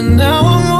Now I'm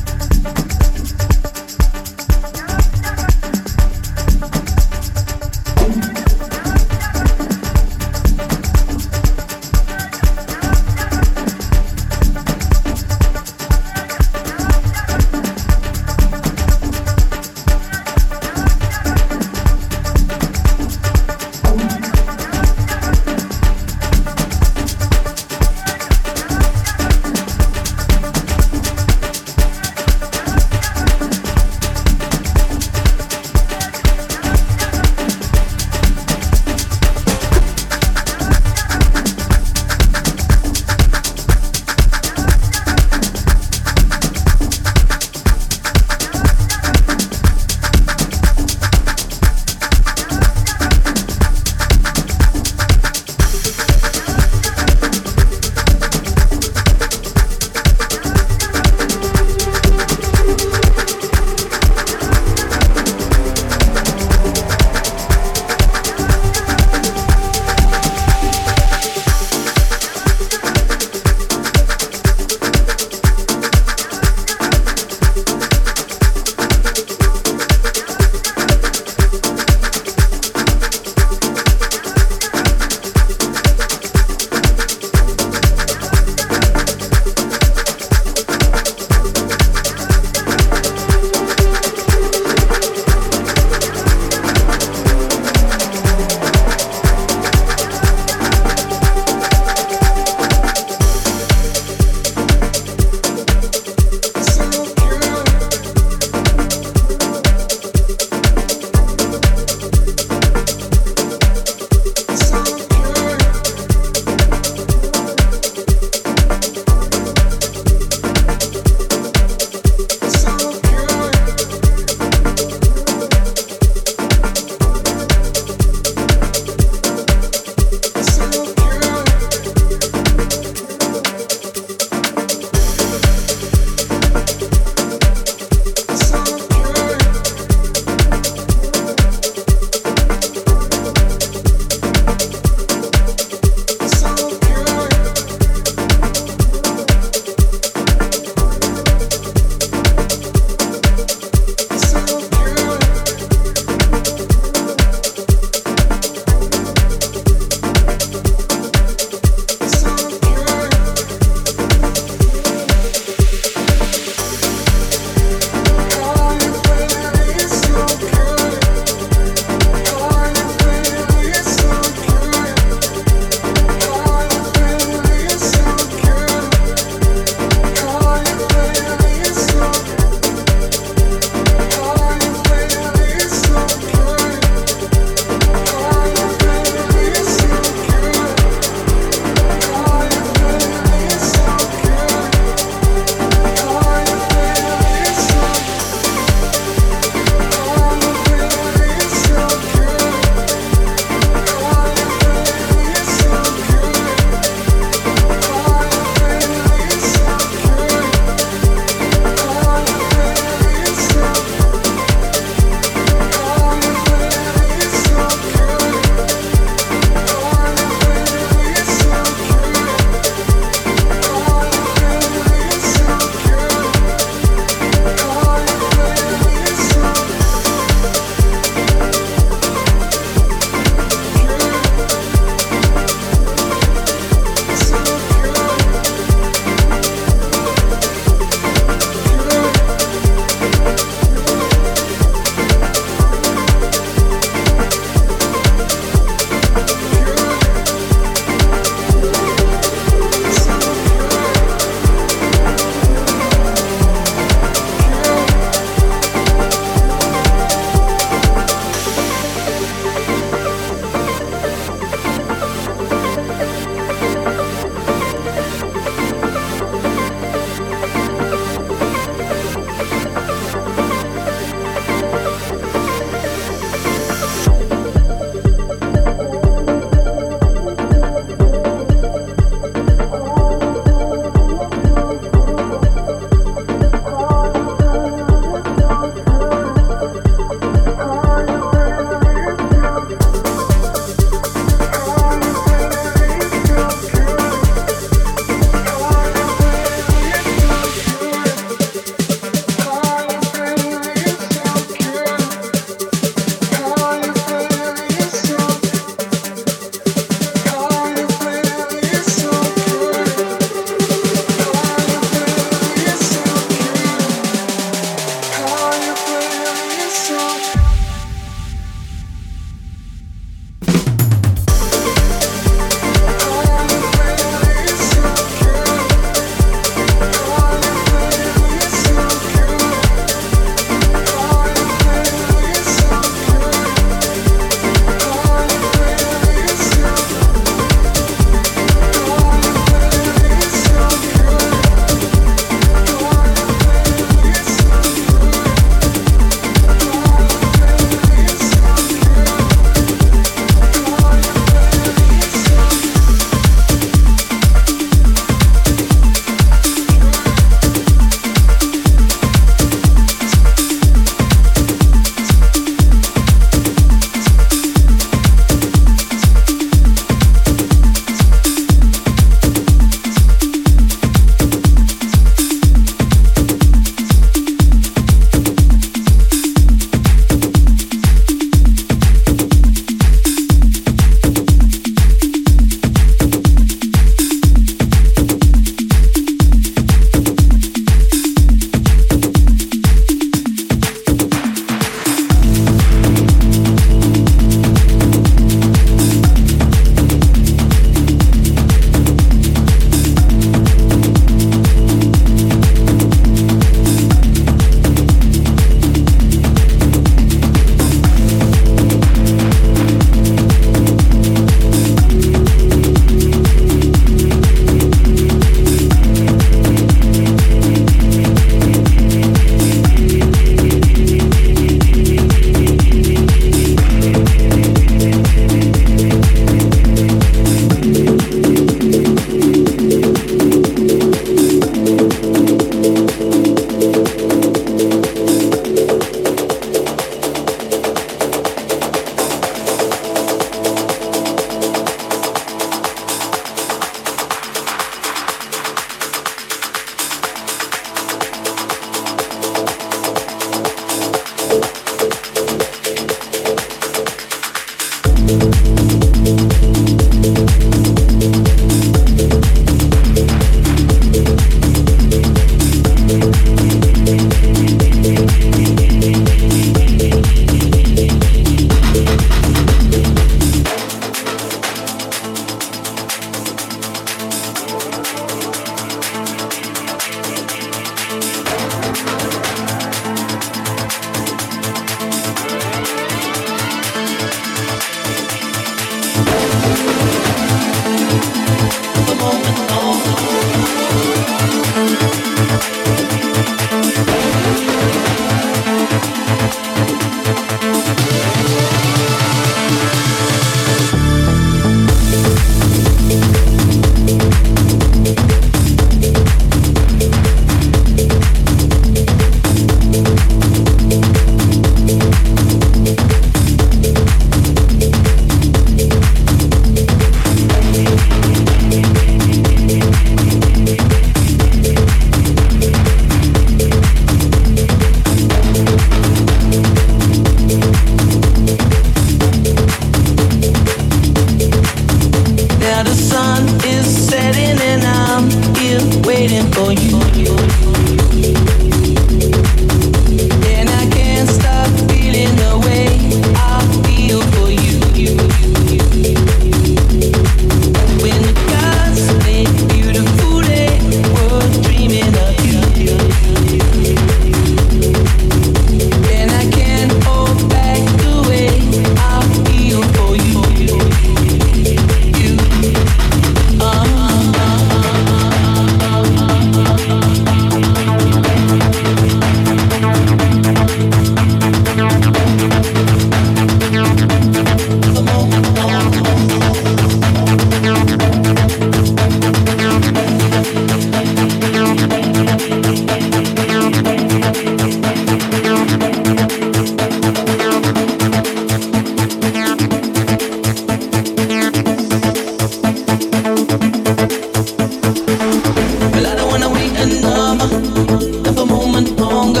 longer.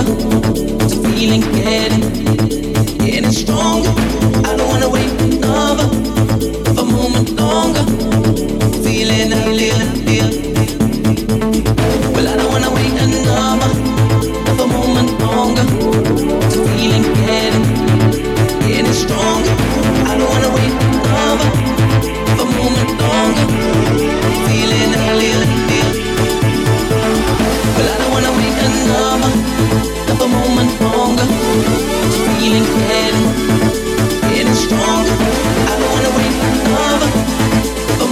It's a feeling getting stronger. I don't wanna wait another a moment longer. Feeling I feel. Well, I don't wanna wait another a moment longer. It's a feeling getting stronger. I don't wanna wait another a moment longer. Feeling I feel. Well, I don't wanna wait another moment longer. This feeling getting stronger. I don't wanna wait another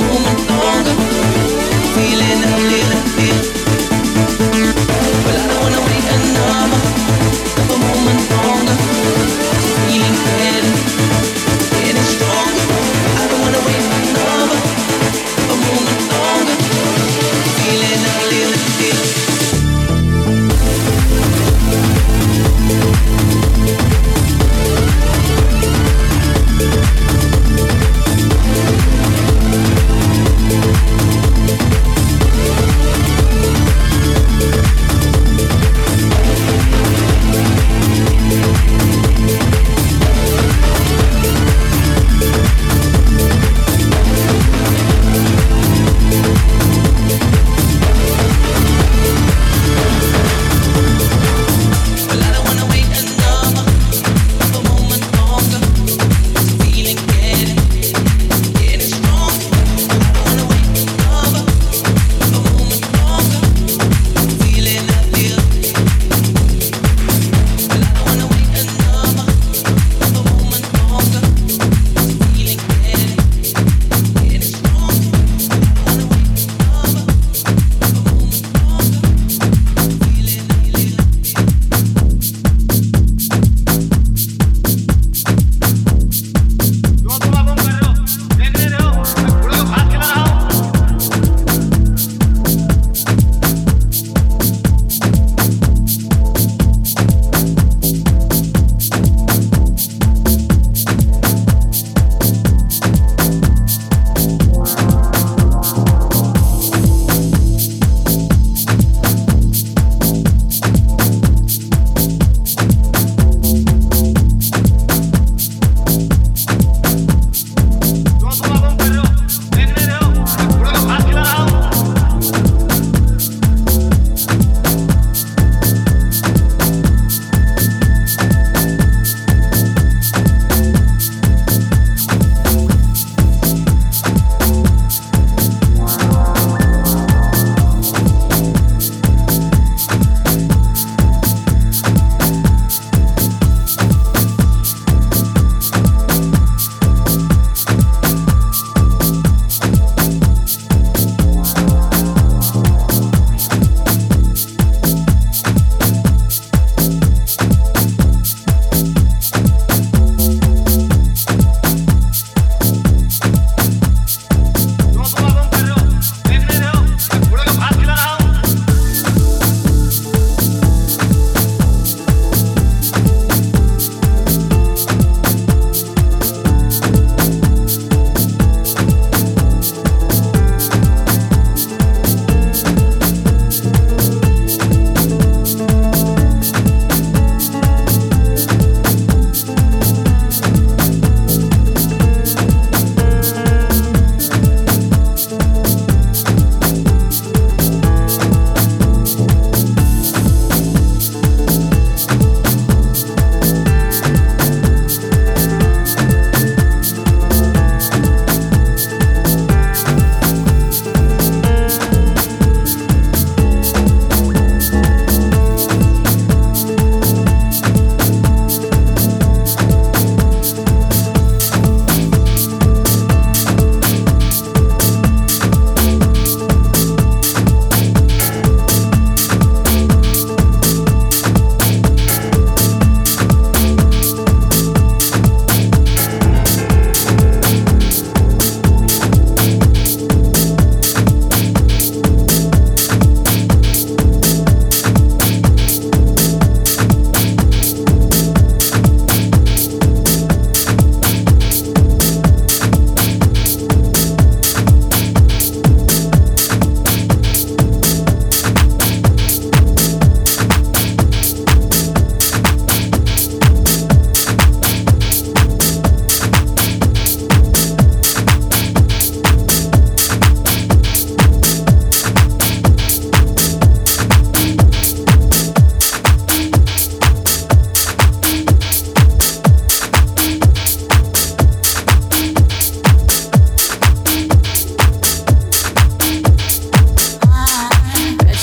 moment longer. Feeling a little bit. Well, I don't wanna wait another moment longer. This feeling getting stronger. I don't wanna wait another moment longer. Feeling a little bit. We'll be right back.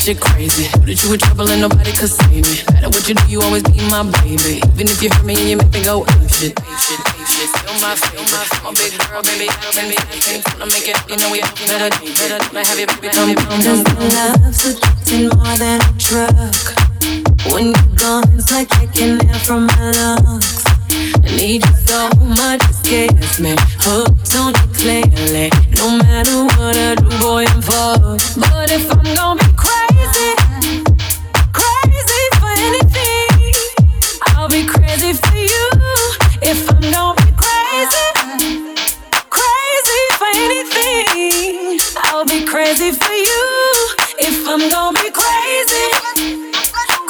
shit crazy. Knew that you in trouble and nobody could save me. No matter what you do, you always be my baby. Even if you hurt me and you make me go ape shit. Feel my big girl, baby. Tell me. Wanna make it, you know we have better. Wanna have your baby come. Does the love's addicting more than a drug? When you're gone, it's like taking air from my lungs. I need you so much, it scares me. Hooked on you clearly. No matter what I do, boy, I'm fucked. But if I'm gonna be crazy, crazy for anything, I'll be crazy for you. If I'm gonna be crazy, crazy for anything, I'll be crazy for you. If I'm gonna be crazy,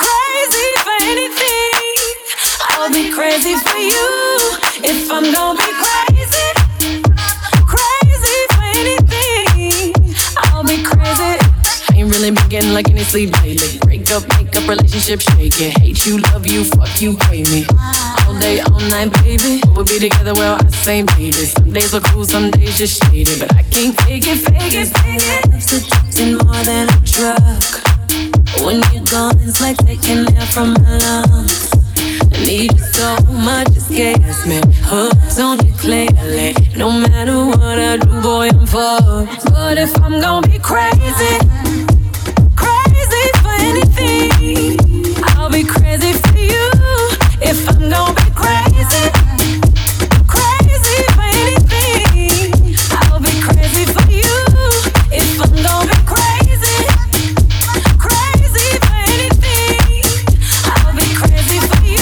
crazy for anything, I'll be crazy for you. If I'm gonna be crazy, crazy for anything, I'll be crazy. I ain't really been getting like any sleep lately. Break up, make up, relationship shaking. Hate you, love you, fuck you, pay me. All day, all night, baby. We'll be together, well, I say baby. Some days are cool, some days just shady. But I can't fake it. Love's addicting more than a drug. When you're gone, it's like taking air from my lungs. I need you so much, it scares me. Hooked on you clearly. No matter what I do, boy, I'm fucked. But if I'm gonna be crazy, crazy for anything, I'll be crazy for you. If I'm gonna be crazy, crazy for anything, I'll be crazy for you. If I'm gonna be crazy, crazy for anything, I'll be crazy for you.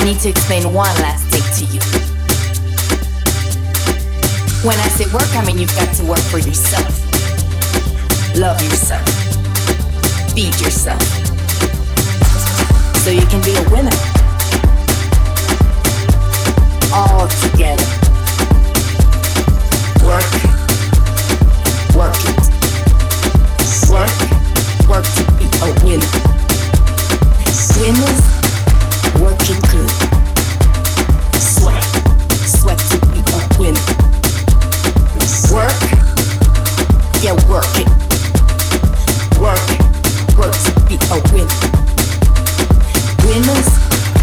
I need to explain one last thing to you. When I say work, I mean you've got to work for yourself. Love yourself. Feed yourself. So you can be a winner. All together. Work. Work it. Work. Work to be a winner. Winners. Working good. Sweat. Sweat to be a winner. Work. Yeah, work it. Work. Work to be a winner. Winners.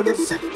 So